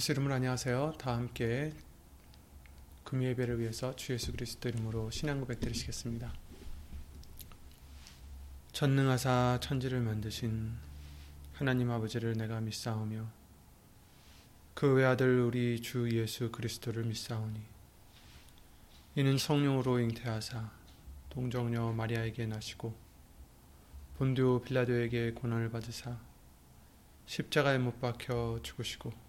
예수 이름으로 안녕하세요. 다 함께 금요 예배를 위해서 주 예수 그리스도 이름으로 신앙 고백 드리시겠습니다. 전능하사 천지를 만드신 하나님 아버지를 내가 믿사오며 그 외아들 우리 주 예수 그리스도를 믿사오니 이는 성령으로 잉태하사 동정녀 마리아에게 나시고 본디오 빌라도에게 고난을 받으사 십자가에 못 박혀 죽으시고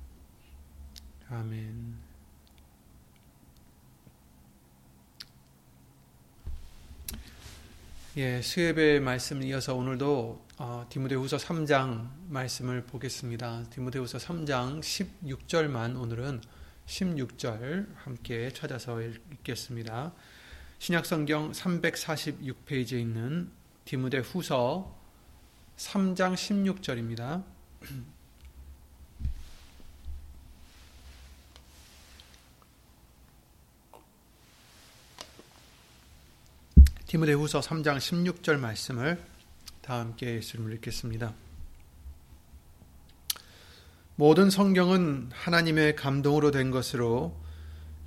아멘. 예, 수요예배 말씀 이어서 오늘도 디모데후서 3장 말씀을 보겠습니다. 디모데후서 3장 16절만 오늘은 16절 함께 찾아서 읽겠습니다. 신약성경 346페이지에 있는 디모데후서 3장 16절입니다. 디모데후서 3장 16절 말씀을 다 함께 예수님을 읽겠습니다. 모든 성경은 하나님의 감동으로 된 것으로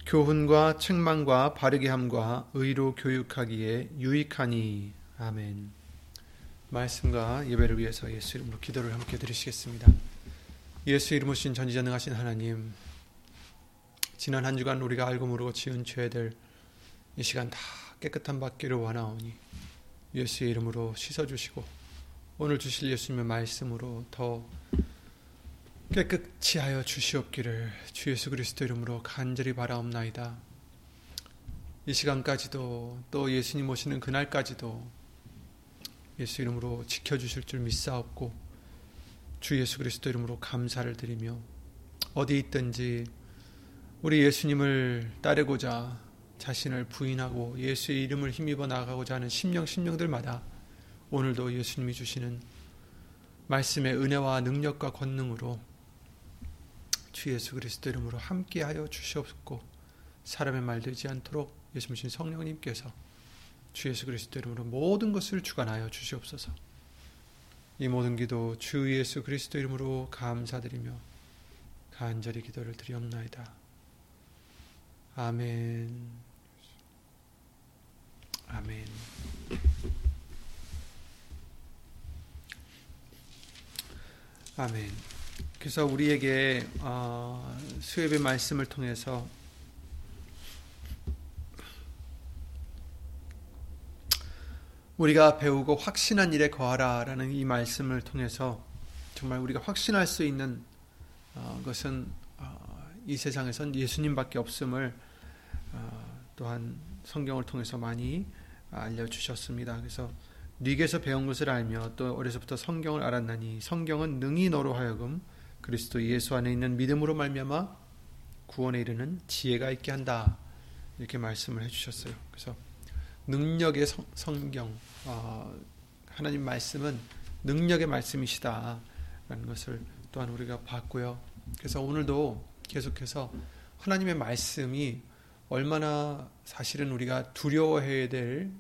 교훈과 책망과 바르게함과 의로 교육하기에 유익하니. 아멘. 말씀과 예배를 위해서 예수 이름으로 기도를 함께 드리시겠습니다. 예수 이름으로 신 전지전능하신 하나님, 지난 한 주간 우리가 알고 모르고 지은 죄들 이 시간 다 깨끗한 받기를 원하오니 예수의 이름으로 씻어주시고 오늘 주실 예수님의 말씀으로 더 깨끗이 하여 주시옵기를 주 예수 그리스도 이름으로 간절히 바라옵나이다. 이 시간까지도 또 예수님 오시는 그날까지도 예수 이름으로 지켜주실 줄 믿사옵고 주 예수 그리스도 이름으로 감사를 드리며 어디 있든지 우리 예수님을 따르고자 자신을 부인하고 예수의 이름을 힘입어 나아가고자 하는 심령들마다 오늘도 예수님이 주시는 말씀의 은혜와 능력과 권능으로 주 예수 그리스도 이름으로 함께하여 주시옵고 사람의 말 되지 않도록 예수님 성령님께서 주 예수 그리스도 이름으로 모든 것을 주관하여 주시옵소서. 이 모든 기도 주 예수 그리스도 이름으로 감사드리며 간절히 기도를 드리옵나이다. 아멘. 아멘. 아멘. 그래서 우리에게 수요예배 말씀을 통해서 우리가 배우고 확신한 일에 거하라라는 이 말씀을 통해서 정말 우리가 확신할 수 있는 것은 이 세상에선 예수님밖에 없음을 또한 성경을 통해서 많이 알려주셨습니다. 그래서 네게서 배운 것을 알며 또 어려서부터 성경을 알았나니 성경은 능히 너로 하여금 그리스도 예수 안에 있는 믿음으로 말미암아 구원에 이르는 지혜가 있게 한다. 이렇게 말씀을 해주셨어요. 그래서 능력의 성경, 하나님 말씀은 능력의 말씀이시다라는 것을 또한 우리가 봤고요. 그래서 오늘도 계속해서 하나님의 말씀이 얼마나 사실은 우리가 두려워해야 될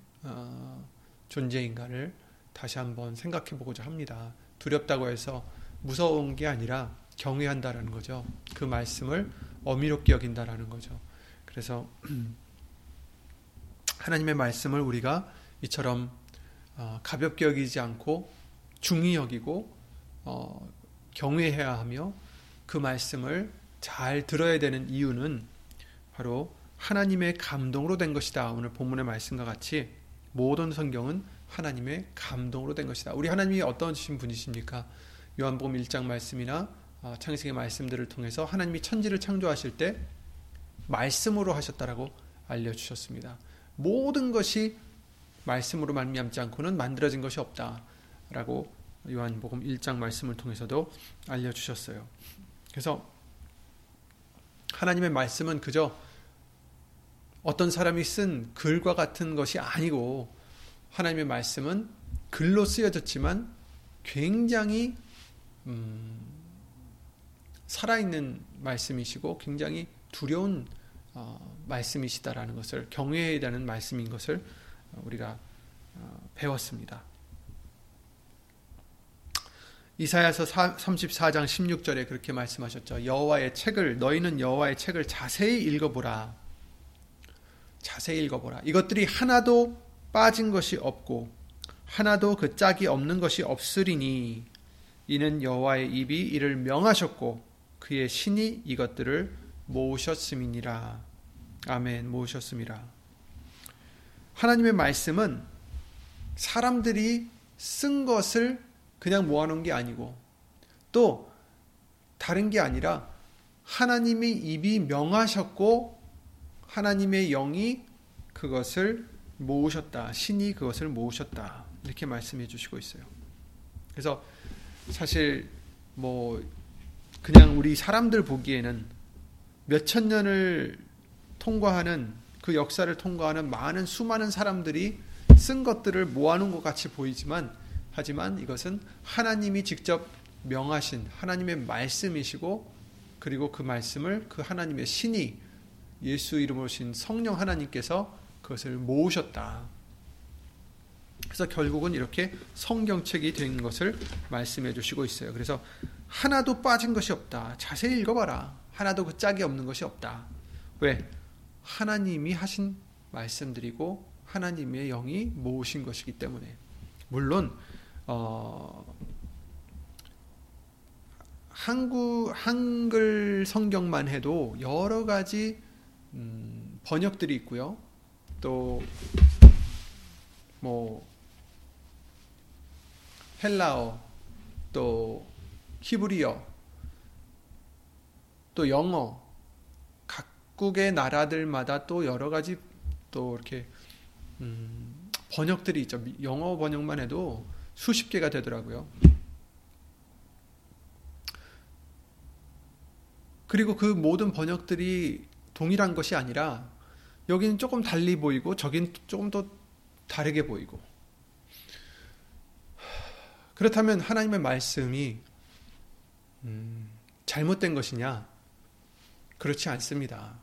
존재인가를 다시 한번 생각해보고자 합니다. 두렵다고 해서 무서운 게 아니라 경외한다라는 거죠. 그 말씀을 어미롭게 여긴다라는 거죠. 그래서 하나님의 말씀을 우리가 이처럼 가볍게 여기지 않고 중히 여기고 경외해야 하며 그 말씀을 잘 들어야 되는 이유는 바로 하나님의 감동으로 된 것이다. 오늘 본문의 말씀과 같이 모든 성경은 하나님의 감동으로 된 것이다. 우리 하나님이 어떠신 분이십니까? 요한복음 1장 말씀이나 창세기 말씀들을 통해서 하나님이 천지를 창조하실 때 말씀으로 하셨다라고 알려주셨습니다. 모든 것이 말씀으로 말미암지 않고는 만들어진 것이 없다라고 요한복음 1장 말씀을 통해서도 알려주셨어요. 그래서 하나님의 말씀은 그저 어떤 사람이 쓴 글과 같은 것이 아니고 하나님의 말씀은 글로 쓰여졌지만 굉장히 살아있는 말씀이시고 굉장히 두려운 말씀이시다라는 것을, 경외해야 되는 말씀인 것을 우리가 배웠습니다. 이사야서 34장 16절에 그렇게 말씀하셨죠. 너희는 여호와의 책을 자세히 읽어보라. 자세히 읽어보라. 이것들이 하나도 빠진 것이 없고 하나도 그 짝이 없는 것이 없으리니 이는 여호와의 입이 이를 명하셨고 그의 신이 이것들을 모으셨음이니라. 아멘. 모으셨음이라. 하나님의 말씀은 사람들이 쓴 것을 그냥 모아놓은 게 아니고 또 다른 게 아니라 하나님의 입이 명하셨고 하나님의 영이 그것을 모으셨다. 신이 그것을 모으셨다. 이렇게 말씀해 주시고 있어요. 그래서 사실 그냥 우리 사람들 보기에는 몇천 년을 통과하는 그 역사를 통과하는 수많은 사람들이 쓴 것들을 모아놓은 것 같이 보이지만, 하지만 이것은 하나님이 직접 명하신 하나님의 말씀이시고, 그리고 그 말씀을 그 하나님의 신이 예수 이름으로 오신 성령 하나님께서 그것을 모으셨다. 그래서 결국은 이렇게 성경책이 된 것을 말씀해 주시고 있어요. 그래서 하나도 빠진 것이 없다. 자세히 읽어봐라. 하나도 그 짝이 없는 것이 없다. 왜? 하나님이 하신 말씀들이고 하나님의 영이 모으신 것이기 때문에. 물론 한글 성경만 해도 여러 가지 번역들이 있고요. 또 헬라어, 또 히브리어, 또 영어, 각국의 나라들마다 또 여러 가지 또 이렇게 번역들이 있죠. 영어 번역만 해도 수십 개가 되더라고요. 그리고 그 모든 번역들이 동일한 것이 아니라 여기는 조금 달리 보이고 저긴 조금 더 다르게 보이고, 그렇다면 하나님의 말씀이 잘못된 것이냐? 그렇지 않습니다.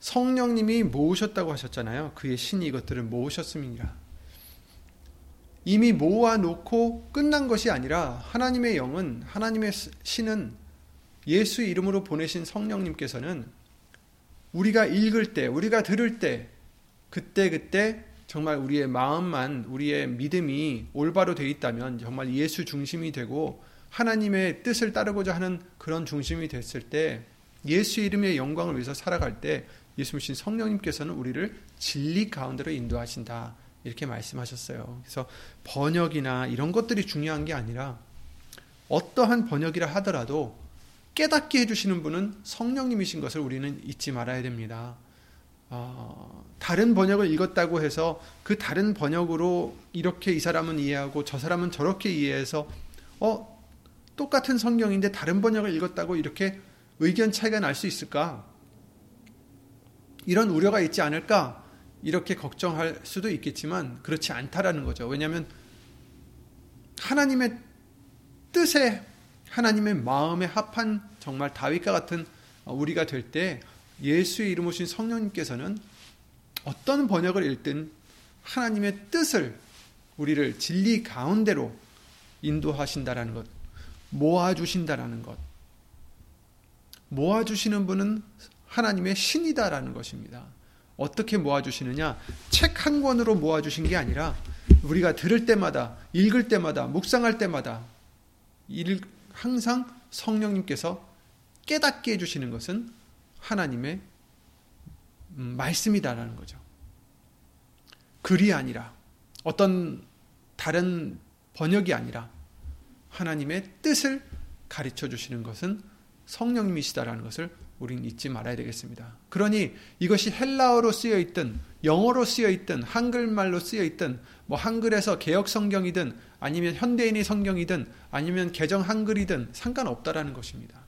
성령님이 모으셨다고 하셨잖아요. 그의 신이 이것들을 모으셨음이니라. 이미 모아놓고 끝난 것이 아니라 하나님의 영은, 하나님의 신은, 예수 이름으로 보내신 성령님께서는 우리가 읽을 때, 우리가 들을 때, 그때 정말 우리의 마음만, 우리의 믿음이 올바로 되어 있다면, 정말 예수 중심이 되고 하나님의 뜻을 따르고자 하는 그런 중심이 됐을 때, 예수 이름의 영광을 위해서 살아갈 때 예수님이신 성령님께서는 우리를 진리 가운데로 인도하신다. 이렇게 말씀하셨어요. 그래서 번역이나 이런 것들이 중요한 게 아니라 어떠한 번역이라 하더라도 깨닫게 해주시는 분은 성령님이신 것을 우리는 잊지 말아야 됩니다. 다른 번역을 읽었다고 해서 그 다른 번역으로 이렇게 이 사람은 이해하고 저 사람은 저렇게 이해해서 똑같은 성경인데 다른 번역을 읽었다고 이렇게 의견 차이가 날 수 있을까? 이런 우려가 있지 않을까? 이렇게 걱정할 수도 있겠지만 그렇지 않다라는 거죠. 왜냐하면 하나님의 뜻에, 하나님의 마음에 합한 정말 다윗과 같은 우리가 될 때 예수의 이름 오신 성령님께서는 어떤 번역을 읽든 하나님의 뜻을, 우리를 진리 가운데로 인도하신다라는 것, 모아주신다라는 것, 모아주시는 분은 하나님의 신이다라는 것입니다. 어떻게 모아주시느냐? 책 한 권으로 모아주신 게 아니라 우리가 들을 때마다, 읽을 때마다, 묵상할 때마다 항상 성령님께서 깨닫게 해주시는 것은 하나님의 말씀이다라는 거죠. 글이 아니라, 어떤 다른 번역이 아니라 하나님의 뜻을 가르쳐 주시는 것은 성령님이시다라는 것을 우리는 잊지 말아야 되겠습니다. 그러니 이것이 헬라어로 쓰여있든 영어로 쓰여있든 한글말로 쓰여있든 한글에서 개역성경이든 아니면 현대인의 성경이든 아니면 개정한글이든 상관없다라는 것입니다.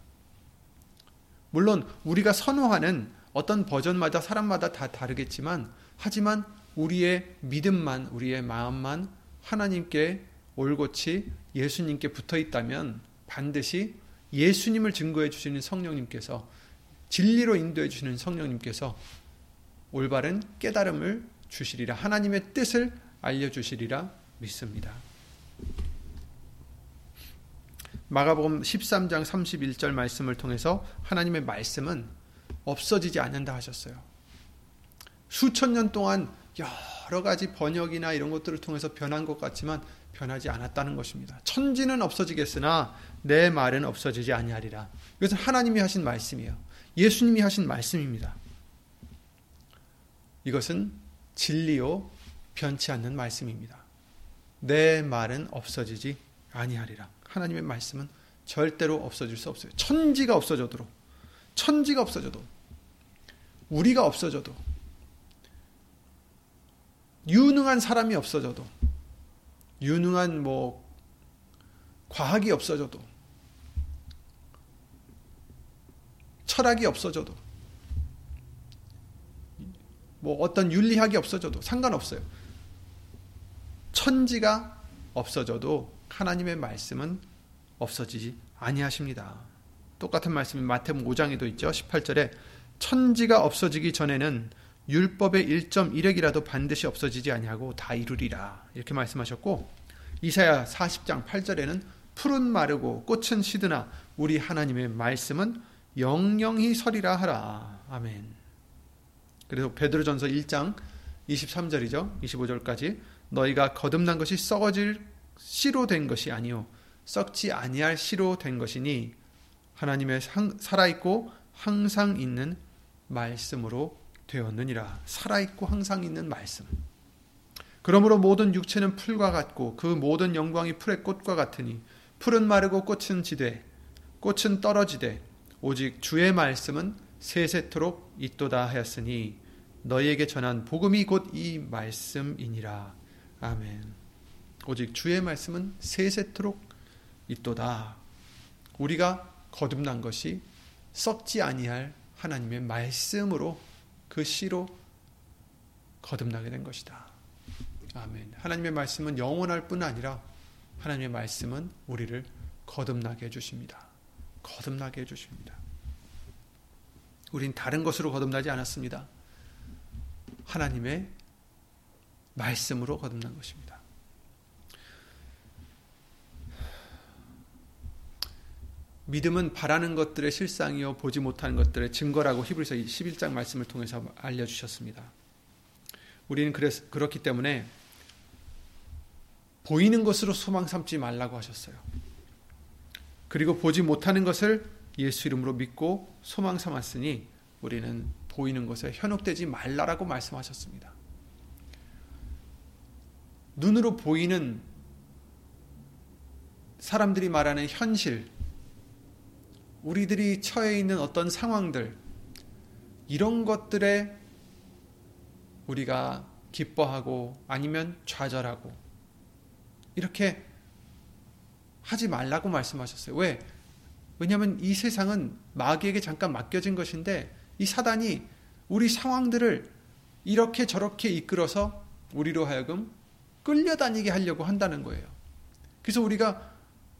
물론 우리가 선호하는 어떤 버전마다 사람마다 다 다르겠지만, 하지만 우리의 믿음만, 우리의 마음만 하나님께 올곧이 예수님께 붙어 있다면 반드시 예수님을 증거해 주시는 성령님께서, 진리로 인도해 주시는 성령님께서 올바른 깨달음을 주시리라, 하나님의 뜻을 알려주시리라 믿습니다. 마가복음 13장 31절 말씀을 통해서 하나님의 말씀은 없어지지 않는다 하셨어요. 수천 년 동안 여러 가지 번역이나 이런 것들을 통해서 변한 것 같지만 변하지 않았다는 것입니다. 천지는 없어지겠으나 내 말은 없어지지 아니하리라. 이것은 하나님이 하신 말씀이에요. 예수님이 하신 말씀입니다. 이것은 진리요 변치 않는 말씀입니다. 내 말은 없어지지 아니하리라. 하나님의 말씀은 절대로 없어질 수 없어요. 천지가 없어져도 우리가 없어져도 유능한 사람이 없어져도 유능한 과학이 없어져도 철학이 없어져도 어떤 윤리학이 없어져도 상관없어요. 천지가 없어져도 하나님의 말씀은 없어지지 아니하십니다. 똑같은 말씀이 마태복음 5장에도 있죠. 18절에 천지가 없어지기 전에는 율법의 1.1획이라도 반드시 없어지지 아니하고 다 이루리라, 이렇게 말씀하셨고, 이사야 40장 8절에는 풀은 마르고 꽃은 시드나 우리 하나님의 말씀은 영영히 서리라 하라. 아멘. 그래서 베드로전서 1장 23절이죠. 25절까지 너희가 거듭난 것이 썩어질 씨로 된 것이 아니요 썩지 아니할 씨로 된 것이니 하나님의 살아있고 항상 있는 말씀으로 되었느니라. 살아있고 항상 있는 말씀. 그러므로 모든 육체는 풀과 같고 그 모든 영광이 풀의 꽃과 같으니 풀은 마르고 꽃은 떨어지되 오직 주의 말씀은 세세토록 있도다 하였으니 너희에게 전한 복음이 곧 이 말씀이니라. 아멘. 오직 주의 말씀은 세세토록 있도다. 우리가 거듭난 것이 썩지 아니할 하나님의 말씀으로, 그 씨로 거듭나게 된 것이다. 아멘. 하나님의 말씀은 영원할 뿐 아니라 하나님의 말씀은 우리를 거듭나게 해주십니다. 거듭나게 해주십니다. 우린 다른 것으로 거듭나지 않았습니다. 하나님의 말씀으로 거듭난 것입니다. 믿음은 바라는 것들의 실상이요 보지 못하는 것들의 증거라고 히브리서 11장 말씀을 통해서 알려주셨습니다. 우리는 그렇기 때문에 보이는 것으로 소망 삼지 말라고 하셨어요. 그리고 보지 못하는 것을 예수 이름으로 믿고 소망 삼았으니 우리는 보이는 것에 현혹되지 말라라고 말씀하셨습니다. 눈으로 보이는 사람들이 말하는 현실, 우리들이 처해 있는 어떤 상황들, 이런 것들에 우리가 기뻐하고 아니면 좌절하고 이렇게 하지 말라고 말씀하셨어요. 왜? 왜냐하면 이 세상은 마귀에게 잠깐 맡겨진 것인데 이 사단이 우리 상황들을 이렇게 저렇게 이끌어서 우리로 하여금 끌려다니게 하려고 한다는 거예요. 그래서 우리가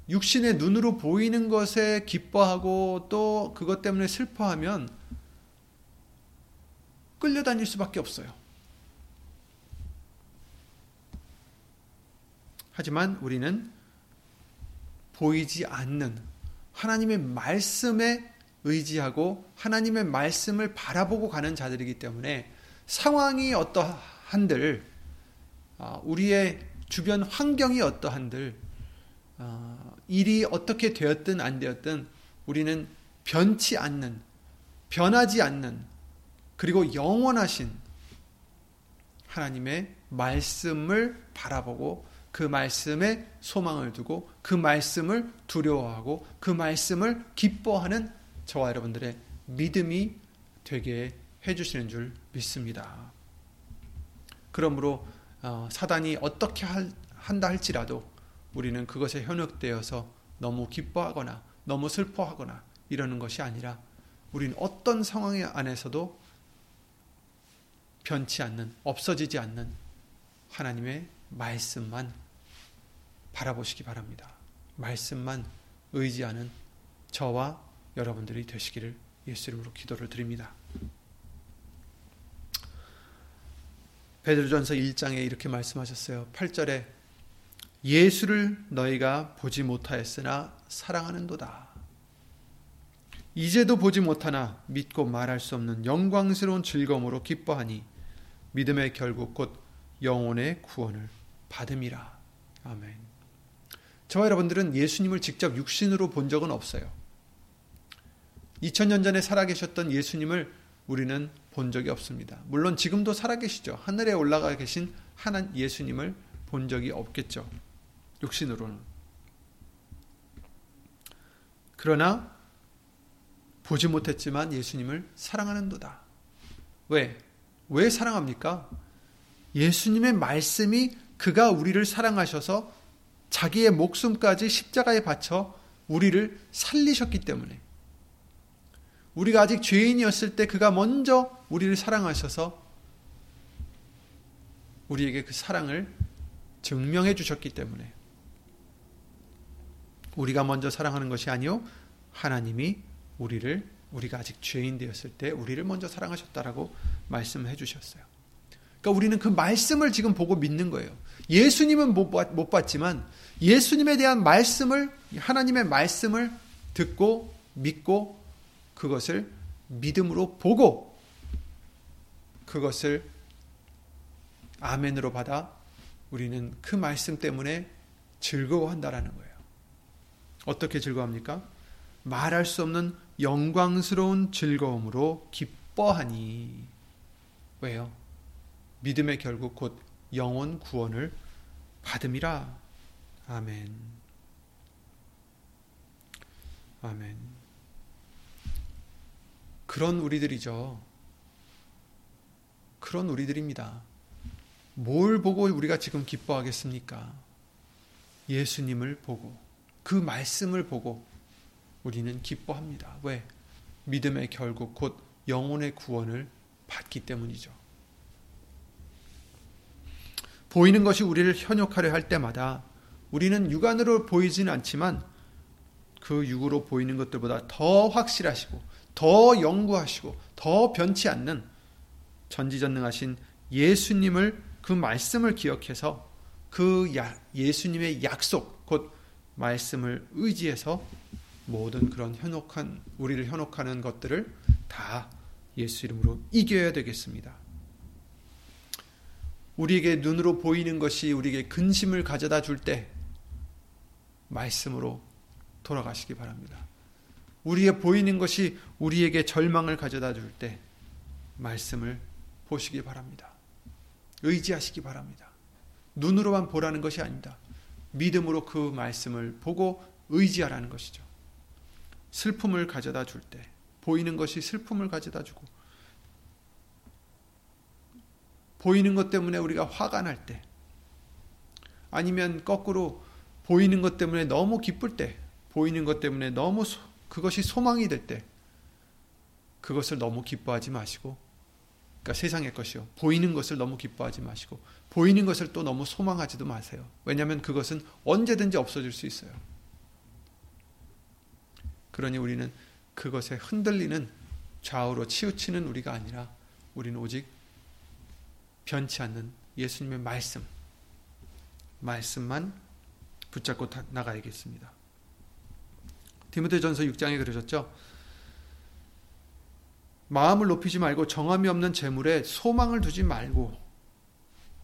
육신의 눈으로 보이는 것에 기뻐하고 또 그것 때문에 슬퍼하면 끌려다닐 수밖에 없어요. 하지만 우리는 보이지 않는 하나님의 말씀에 의지하고 하나님의 말씀을 바라보고 가는 자들이기 때문에 상황이 어떠한들, 우리의 주변 환경이 어떠한들, 일이 어떻게 되었든 안 되었든 우리는 변하지 않는, 그리고 영원하신 하나님의 말씀을 바라보고 그 말씀에 소망을 두고 그 말씀을 두려워하고 그 말씀을 기뻐하는 저와 여러분들의 믿음이 되게 해주시는 줄 믿습니다. 그러므로 사단이 어떻게 한다 할지라도 우리는 그것에 현혹되어서 너무 기뻐하거나 너무 슬퍼하거나 이러는 것이 아니라 우리는 어떤 상황 안에서도 변치 않는, 없어지지 않는 하나님의 말씀만 바라보시기 바랍니다. 말씀만 의지하는 저와 여러분들이 되시기를 예수 이름으로 기도를 드립니다. 베드로전서 1장에 이렇게 말씀하셨어요. 8절에 예수를 너희가 보지 못하였으나 사랑하는도다. 이제도 보지 못하나 믿고 말할 수 없는 영광스러운 즐거움으로 기뻐하니 믿음의 결국 곧 영혼의 구원을 받음이라. 아멘. 저와 여러분들은 예수님을 직접 육신으로 본 적은 없어요. 2000년 전에 살아계셨던 예수님을 우리는 본 적이 없습니다. 물론 지금도 살아계시죠. 하늘에 올라가 계신 하나님 예수님을 본 적이 없겠죠. 육신으로는. 그러나 보지 못했지만 예수님을 사랑하는도다. 왜? 왜 사랑합니까? 예수님의 말씀이 그가 우리를 사랑하셔서 자기의 목숨까지 십자가에 바쳐 우리를 살리셨기 때문에, 우리가 아직 죄인이었을 때 그가 먼저 우리를 사랑하셔서 우리에게 그 사랑을 증명해 주셨기 때문에, 우리가 먼저 사랑하는 것이 아니요 하나님이 우리가 아직 죄인 되었을 때 우리를 먼저 사랑하셨다라고 말씀해 주셨어요. 그러니까 우리는 그 말씀을 지금 보고 믿는 거예요. 예수님은 못 봤지만 예수님에 대한 말씀을, 하나님의 말씀을 듣고 믿고 그것을 믿음으로 보고 그것을 아멘으로 받아 우리는 그 말씀 때문에 즐거워한다라는 거예요. 어떻게 즐거워합니까? 말할 수 없는 영광스러운 즐거움으로 기뻐하니. 왜요? 믿음의 결국 곧 영혼 구원을 받음이라. 아멘. 아멘. 그런 우리들이죠. 그런 우리들입니다. 뭘 보고 우리가 지금 기뻐하겠습니까? 예수님을 보고, 그 말씀을 보고 우리는 기뻐합니다. 왜? 믿음의 결국 곧 영혼의 구원을 받기 때문이죠. 보이는 것이 우리를 현혹하려 할 때마다 우리는 육안으로 보이진 않지만 그 육으로 보이는 것들보다 더 확실하시고 더 영구하시고 더 변치 않는 전지전능하신 예수님을, 그 말씀을 기억해서 그 예수님의 약속 곧 말씀을 의지해서 모든 그런 현혹한, 우리를 현혹하는 것들을 다 예수 이름으로 이겨야 되겠습니다. 우리에게 눈으로 보이는 것이 우리에게 근심을 가져다 줄 때 말씀으로 돌아가시기 바랍니다. 우리의 보이는 것이 우리에게 절망을 가져다 줄 때 말씀을 보시기 바랍니다. 의지하시기 바랍니다. 눈으로만 보라는 것이 아닙니다. 믿음으로 그 말씀을 보고 의지하라는 것이죠. 슬픔을 가져다 줄 때 보이는 것이 슬픔을 가져다 주고, 보이는 것 때문에 우리가 화가 날 때, 아니면 거꾸로 보이는 것 때문에 너무 기쁠 때, 보이는 것 때문에 너무 그것이 소망이 될 때 그것을 너무 기뻐하지 마시고, 그러니까 세상의 것이요, 보이는 것을 너무 기뻐하지 마시고 보이는 것을 또 너무 소망하지도 마세요. 왜냐하면 그것은 언제든지 없어질 수 있어요. 그러니 우리는 그것에 흔들리는, 좌우로 치우치는 우리가 아니라 우리는 오직 변치 않는 예수님의 말씀만 붙잡고 나가야겠습니다. 디모데전서 6장에 그러셨죠. 마음을 높이지 말고 정함이 없는 재물에 소망을 두지 말고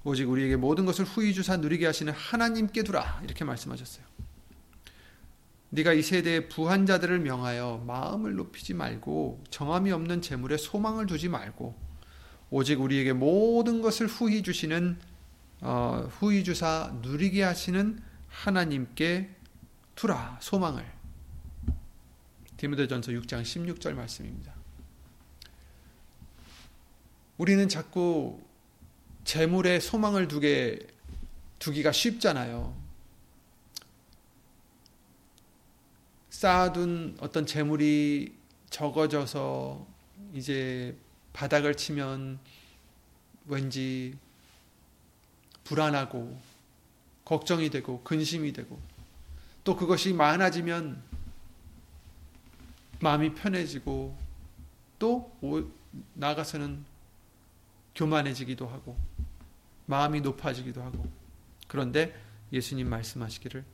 오직 우리에게 모든 것을 후히 주사 누리게 하시는 하나님께 두라, 이렇게 말씀하셨어요. 네가 이 세대의 부한 자들을 명하여 마음을 높이지 말고 정함이 없는 재물에 소망을 두지 말고 오직 우리에게 모든 것을 후히 주시는 후히 주사 누리게 하시는 하나님께 두라 소망을. 디모데전서 6장 16절 말씀입니다. 우리는 자꾸 재물에 소망을 두기가 쉽잖아요. 쌓아둔 어떤 재물이 적어져서 이제 바닥을 치면 왠지 불안하고 걱정이 되고 근심이 되고, 또 그것이 많아지면 마음이 편해지고 또 나아가서는 교만해지기도 하고 마음이 높아지기도 하고. 그런데 예수님 말씀하시기를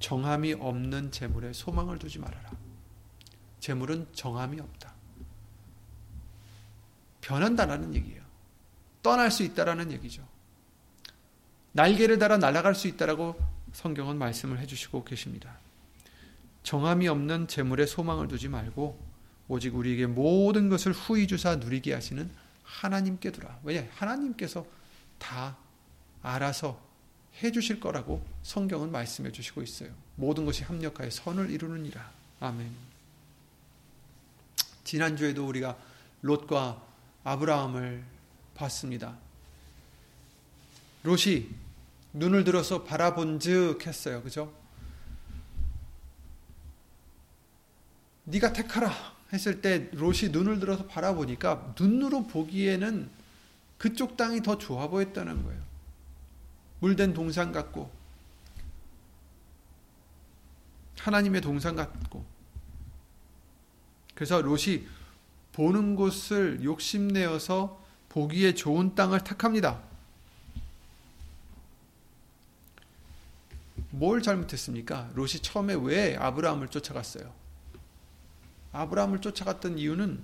정함이 없는 재물에 소망을 두지 말아라. 재물은 정함이 없다. 변한다라는 얘기예요. 떠날 수 있다라는 얘기죠. 날개를 달아 날아갈 수 있다라고 성경은 말씀을 해주시고 계십니다. 정함이 없는 재물에 소망을 두지 말고 오직 우리에게 모든 것을 후히 주사 누리게 하시는 하나님께 두라. 왜냐? 하나님께서 다 알아서 해주실 거라고 성경은 말씀해 주시고 있어요. 모든 것이 합력하여 선을 이루는 이라. 아멘. 지난주에도 우리가 롯과 아브라함을 봤습니다. 롯이 눈을 들어서 바라본즉 했어요. 그죠? 네가 택하라 했을 때 롯이 눈을 들어서 바라보니까 눈으로 보기에는 그쪽 땅이 더 좋아 보였다는 거예요. 물된 동산 같고 하나님의 동산 같고. 그래서 롯이 보는 곳을 욕심내어서 보기에 좋은 땅을 택합니다. 뭘 잘못했습니까? 롯이 처음에 왜 아브라함을 쫓아갔어요? 아브라함을 쫓아갔던 이유는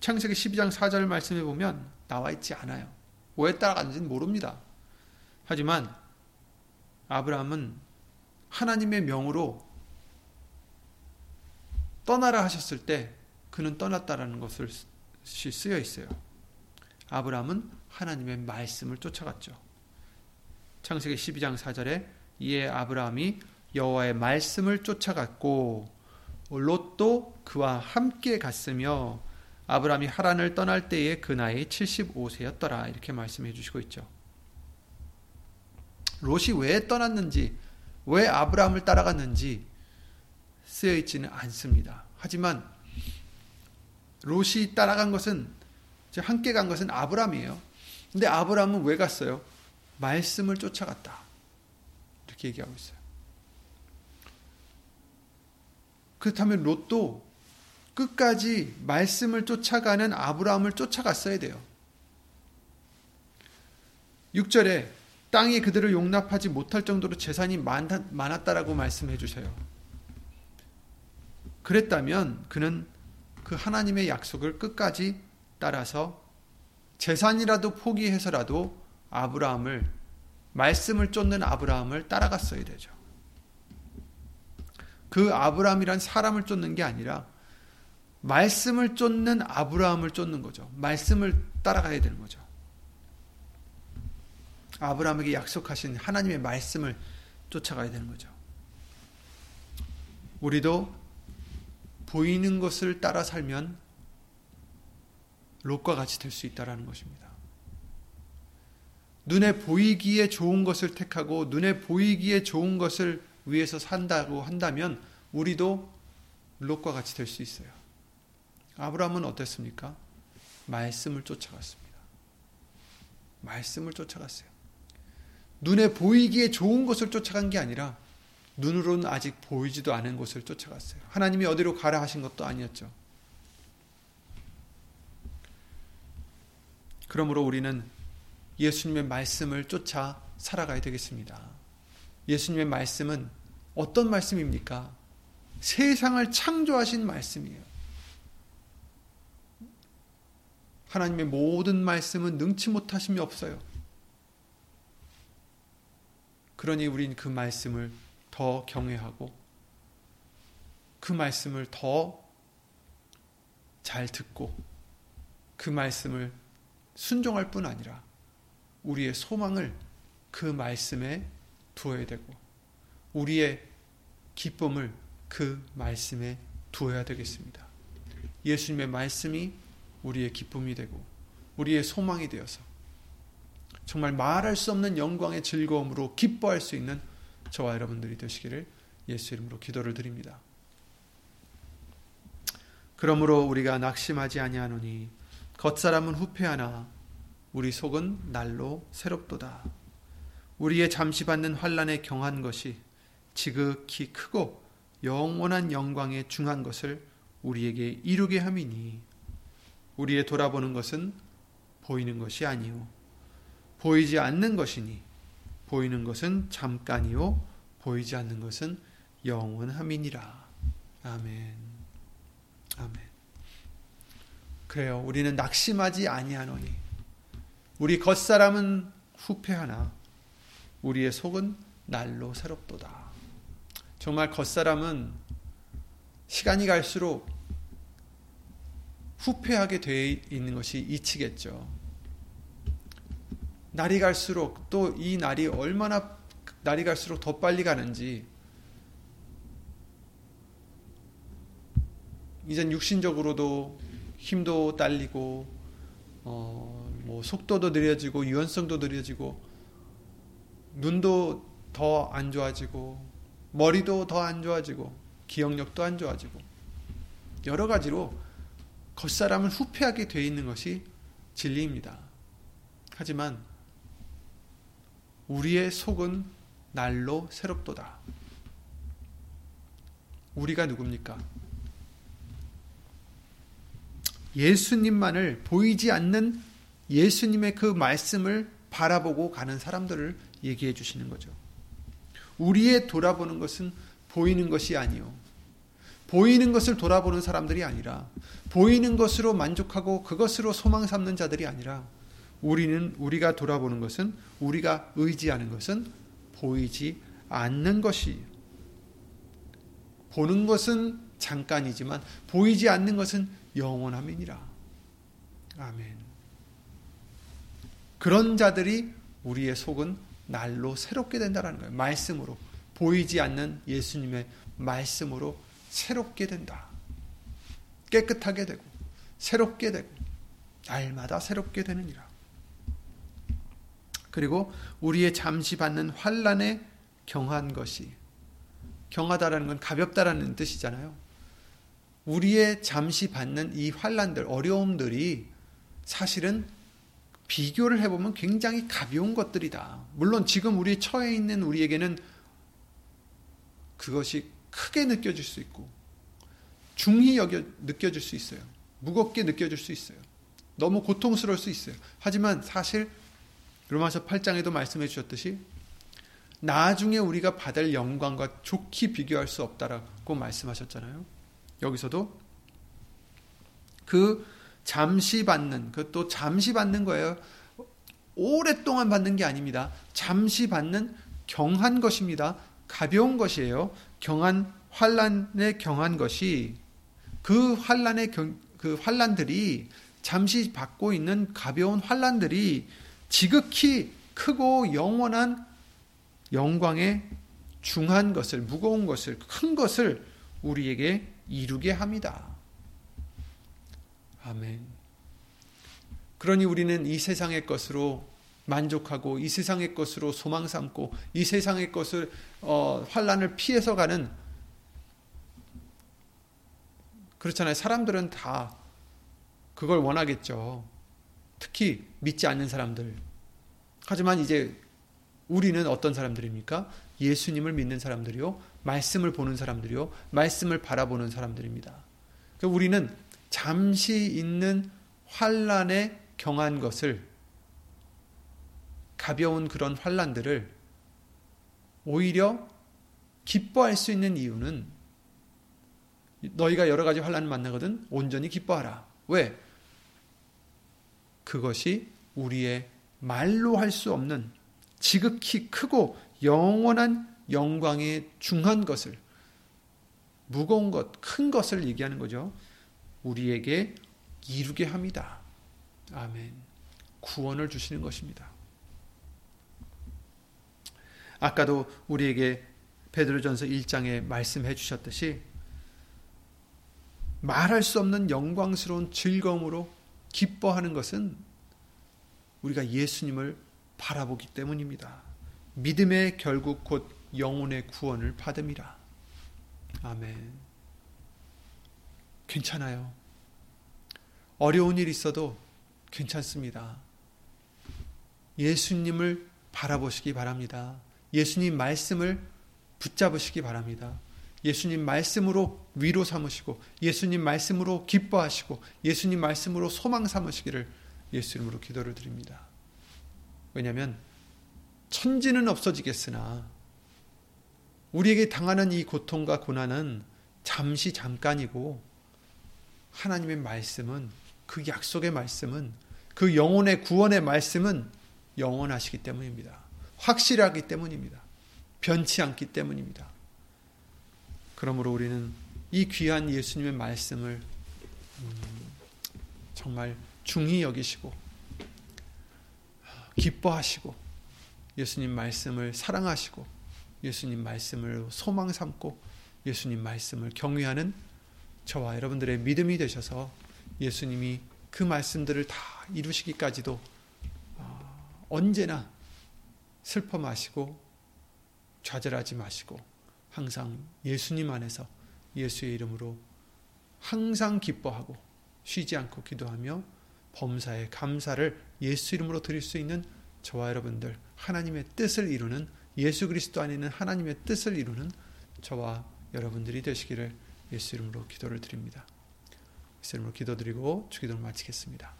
창세기 12장 4절을 말씀해 보면 나와 있지 않아요. 왜 따라갔는지는 모릅니다. 하지만 아브라함은 하나님의 명으로 떠나라 하셨을 때 그는 떠났다라는 것을 쓰여 있어요. 아브라함은 하나님의 말씀을 쫓아갔죠. 창세기 12장 4절에 이에 아브라함이 여호와의 말씀을 쫓아갔고 롯도 그와 함께 갔으며 아브라함이 하란을 떠날 때에 그 나이 75세였더라. 이렇게 말씀해 주시고 있죠. 롯이 왜 떠났는지, 왜 아브라함을 따라갔는지 쓰여 있지는 않습니다. 하지만 롯이 따라간 것은, 함께 간 것은 아브라함이에요. 근데 아브라함은 왜 갔어요? 말씀을 쫓아갔다. 이렇게 얘기하고 있어요. 그렇다면 롯도 끝까지 말씀을 쫓아가는 아브라함을 쫓아갔어야 돼요. 6절에 땅이 그들을 용납하지 못할 정도로 재산이 많았다라고 말씀해 주세요. 그랬다면 그는 그 하나님의 약속을 끝까지 따라서 재산이라도 포기해서라도 아브라함을, 말씀을 쫓는 아브라함을 따라갔어야 되죠. 그 아브라함이란 사람을 쫓는 게 아니라 말씀을 쫓는 아브라함을 쫓는 거죠. 말씀을 따라가야 되는 거죠. 아브라함에게 약속하신 하나님의 말씀을 쫓아가야 되는 거죠. 우리도 보이는 것을 따라 살면 롯과 같이 될 수 있다라는 것입니다. 눈에 보이기에 좋은 것을 택하고 눈에 보이기에 좋은 것을 위해서 산다고 한다면 우리도 롯과 같이 될 수 있어요. 아브라함은 어땠습니까? 말씀을 쫓아갔습니다. 말씀을 쫓아갔어요. 눈에 보이기에 좋은 것을 쫓아간 게 아니라 눈으로는 아직 보이지도 않은 것을 쫓아갔어요. 하나님이 어디로 가라 하신 것도 아니었죠. 그러므로 우리는 예수님의 말씀을 쫓아 살아가야 되겠습니다. 예수님의 말씀은 어떤 말씀입니까? 세상을 창조하신 말씀이에요. 하나님의 모든 말씀은 능치 못하심이 없어요. 그러니 우린 그 말씀을 더 경외하고 그 말씀을 더 잘 듣고 그 말씀을 순종할 뿐 아니라 우리의 소망을 그 말씀에 두어야 되고 우리의 기쁨을 그 말씀에 두어야 되겠습니다. 예수님의 말씀이 우리의 기쁨이 되고 우리의 소망이 되어서 정말 말할 수 없는 영광의 즐거움으로 기뻐할 수 있는 저와 여러분들이 되시기를 예수 이름으로 기도를 드립니다. 그러므로 우리가 낙심하지 아니하노니 겉사람은 후패하나 우리 속은 날로 새롭도다. 우리의 잠시 받는 환난에 경한 것이 지극히 크고 영원한 영광에 중한 것을 우리에게 이루게 함이니 우리의 돌아보는 것은 보이는 것이 아니요 보이지 않는 것이니 보이는 것은 잠깐이요 보이지 않는 것은 영원함이니라. 아멘. 아멘. 그래요. 우리는 낙심하지 아니하노니 우리 겉사람은 후패하나 우리의 속은 날로 새롭도다. 정말 겉사람은 시간이 갈수록 후패하게 되어 있는 것이 이치겠죠. 날이 갈수록 또 이 날이 얼마나 날이 갈수록 더 빨리 가는지 이젠 육신적으로도 힘도 딸리고 뭐 속도도 느려지고 유연성도 느려지고 눈도 더 안 좋아지고 머리도 더 안 좋아지고 기억력도 안 좋아지고 여러 가지로 겉사람은 후패하게 되어 있는 것이 진리입니다. 하지만 우리의 속은 날로 새롭도다. 우리가 누굽니까? 예수님만을 보이지 않는 예수님의 그 말씀을 바라보고 가는 사람들을 얘기해 주시는 거죠. 우리의 돌아보는 것은 보이는 것이 아니요. 보이는 것을 돌아보는 사람들이 아니라 보이는 것으로 만족하고 그것으로 소망 삼는 자들이 아니라 우리가 돌아보는 것은 우리가 의지하는 것은 보이지 않는 것이 보는 것은 잠깐이지만 보이지 않는 것은 영원함이니라. 아멘. 그런 자들이 우리의 속은 날로 새롭게 된다라는 거예요. 말씀으로 보이지 않는 예수님의 말씀으로 새롭게 된다. 깨끗하게 되고 새롭게 되고 날마다 새롭게 되느니라. 그리고 우리의 잠시 받는 환난에 경한 것이 경하다라는 건 가볍다라는 뜻이잖아요. 우리의 잠시 받는 이 환난들, 어려움들이 사실은 비교를 해보면 굉장히 가벼운 것들이다. 물론 지금 우리 처해 있는 우리에게는 그것이 크게 느껴질 수 있고 중히 느껴질 수 있어요. 무겁게 느껴질 수 있어요. 너무 고통스러울 수 있어요. 하지만 사실 로마서 8장에도 말씀해 주셨듯이 나중에 우리가 받을 영광과 좋게 비교할 수 없다라고 말씀하셨잖아요. 여기서도 그 잠시 받는, 그것도 잠시 받는 거예요. 오랫동안 받는 게 아닙니다. 잠시 받는 경한 것입니다. 가벼운 것이에요. 경한 환난에 경한 것이 그 환난들이 잠시 받고 있는 가벼운 환난들이 지극히 크고 영원한 영광에 중한 것을, 무거운 것을, 큰 것을 우리에게 이루게 합니다. 아멘. 그러니 우리는 이 세상의 것으로 만족하고 이 세상의 것으로 소망 삼고 이 세상의 것을 환난을 피해서 가는 그렇잖아요. 사람들은 다 그걸 원하겠죠. 특히 믿지 않는 사람들. 하지만 이제 우리는 어떤 사람들입니까? 예수님을 믿는 사람들이요. 말씀을 보는 사람들이요. 말씀을 바라보는 사람들입니다. 그러니까 우리는 잠시 있는 환난에 경한 것을 가벼운 그런 환난들을 오히려 기뻐할 수 있는 이유는 너희가 여러 가지 환난을 만나거든 온전히 기뻐하라. 왜? 그것이 우리의 말로 할 수 없는 지극히 크고 영원한 영광에 중한 것을 무거운 것, 큰 것을 얘기하는 거죠. 우리에게 이루게 합니다. 아멘. 구원을 주시는 것입니다. 아까도 우리에게 베드로전서 1장에 말씀해 주셨듯이 말할 수 없는 영광스러운 즐거움으로 기뻐하는 것은 우리가 예수님을 바라보기 때문입니다. 믿음의 결국 곧 영혼의 구원을 받음이라. 아멘. 괜찮아요. 어려운 일 있어도 괜찮습니다. 예수님을 바라보시기 바랍니다. 예수님 말씀을 붙잡으시기 바랍니다. 예수님 말씀으로 위로 삼으시고, 예수님 말씀으로 기뻐하시고, 예수님 말씀으로 소망 삼으시기를 예수님으로 기도를 드립니다. 왜냐하면 천지는 없어지겠으나 우리에게 당하는 이 고통과 고난은 잠시 잠깐이고, 하나님의 말씀은, 그 약속의 말씀은, 그 영혼의 구원의 말씀은 영원하시기 때문입니다. 확실하기 때문입니다. 변치 않기 때문입니다. 그러므로 우리는 이 귀한 예수님의 말씀을 정말 중히 여기시고 기뻐하시고, 예수님 말씀을 사랑하시고, 예수님 말씀을 소망 삼고, 예수님 말씀을 경외하는 저와 여러분들의 믿음이 되셔서 예수님이 그 말씀들을 다 이루시기까지도 언제나 슬퍼 마시고 좌절하지 마시고, 항상 예수님 안에서 예수의 이름으로 항상 기뻐하고 쉬지 않고 기도하며 범사의 감사를 예수 이름으로 드릴 수 있는 저와 여러분들, 하나님의 뜻을 이루는, 예수 그리스도 안에 있는 하나님의 뜻을 이루는 저와 여러분들이 되시기를 예수 이름으로 기도를 드립니다. 예수 이름으로 기도드리고 주기도를 마치겠습니다.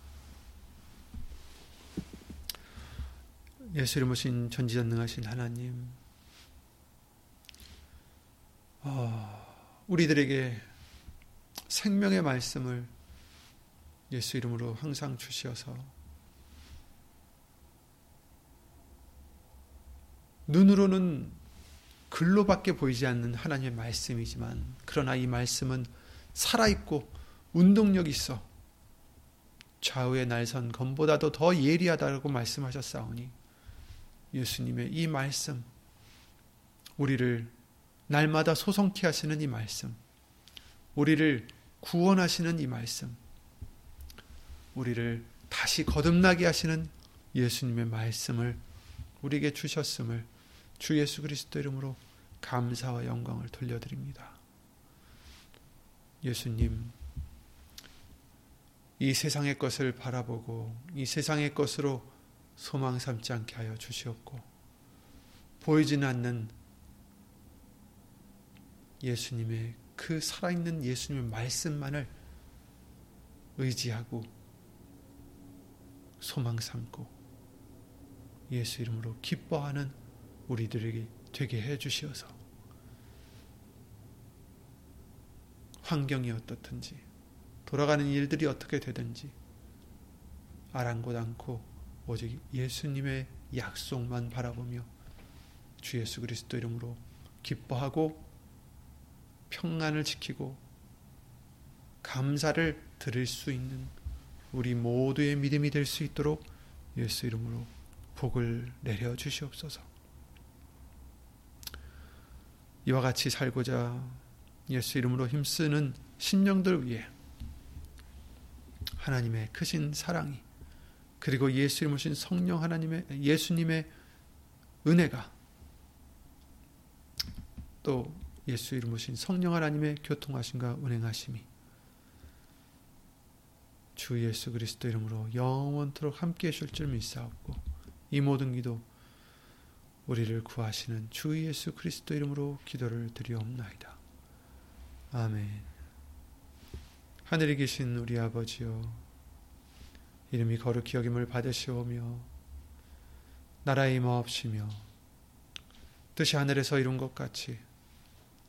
예수 이름으로 신 전지전능하신 하나님, 우리들에게 생명의 말씀을 예수 이름으로 항상 주시어서 눈으로는 글로밖에 보이지 않는 하나님의 말씀이지만, 그러나 이 말씀은 살아있고 운동력이 있어 좌우의 날선 검보다도 더 예리하다고 말씀하셨사오니, 예수님의 이 말씀, 우리를 날마다 소성케 하시는 이 말씀, 우리를 구원하시는 이 말씀, 우리를 다시 거듭나게 하시는 예수님의 말씀을 우리에게 주셨음을 주 예수 그리스도 이름으로 감사와 영광을 돌려드립니다. 예수님, 이 세상의 것을 바라보고 이 세상의 것으로 소망 삼지 않게 하여 주시옵고, 보이지는 않는 예수님의, 그 살아있는 예수님의 말씀만을 의지하고 소망 삼고 예수 이름으로 기뻐하는 우리들에게 되게 해주시어서, 환경이 어떻든지 돌아가는 일들이 어떻게 되든지 아랑곳 않고 오직 예수님의 약속만 바라보며 주 예수 그리스도 이름으로 기뻐하고 평안을 지키고 감사를 드릴 수 있는 우리 모두의 믿음이 될 수 있도록 예수 이름으로 복을 내려 주시옵소서. 이와 같이 살고자 예수 이름으로 힘쓰는 심령들 위해 하나님의 크신 사랑이, 그리고 예수 이름으로 신 성령 하나님의, 예수님의 은혜가, 또 예수 이름으로 신 성령 하나님의 교통하심과 운행하심이 주 예수 그리스도 이름으로 영원토록 함께해 주실 줄 믿사옵고, 이 모든 기도 우리를 구하시는 주 예수 그리스도 이름으로 기도를 드리옵나이다. 아멘. 하늘에 계신 우리 아버지여, 이름이 거룩히 여김을 받으시오며 나라의 임하옵시며 뜻이 하늘에서 이룬 것 같이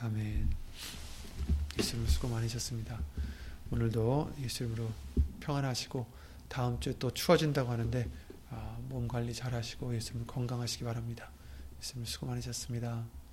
아멘. 예수님으로 수고 많으셨습니다. 오늘도 예수님으로 평안하시고, 다음 주에 또 추워진다고 하는데 몸 관리 잘 하시고 예수님 건강하시기 바랍니다. 예수님으로 수고 많으셨습니다.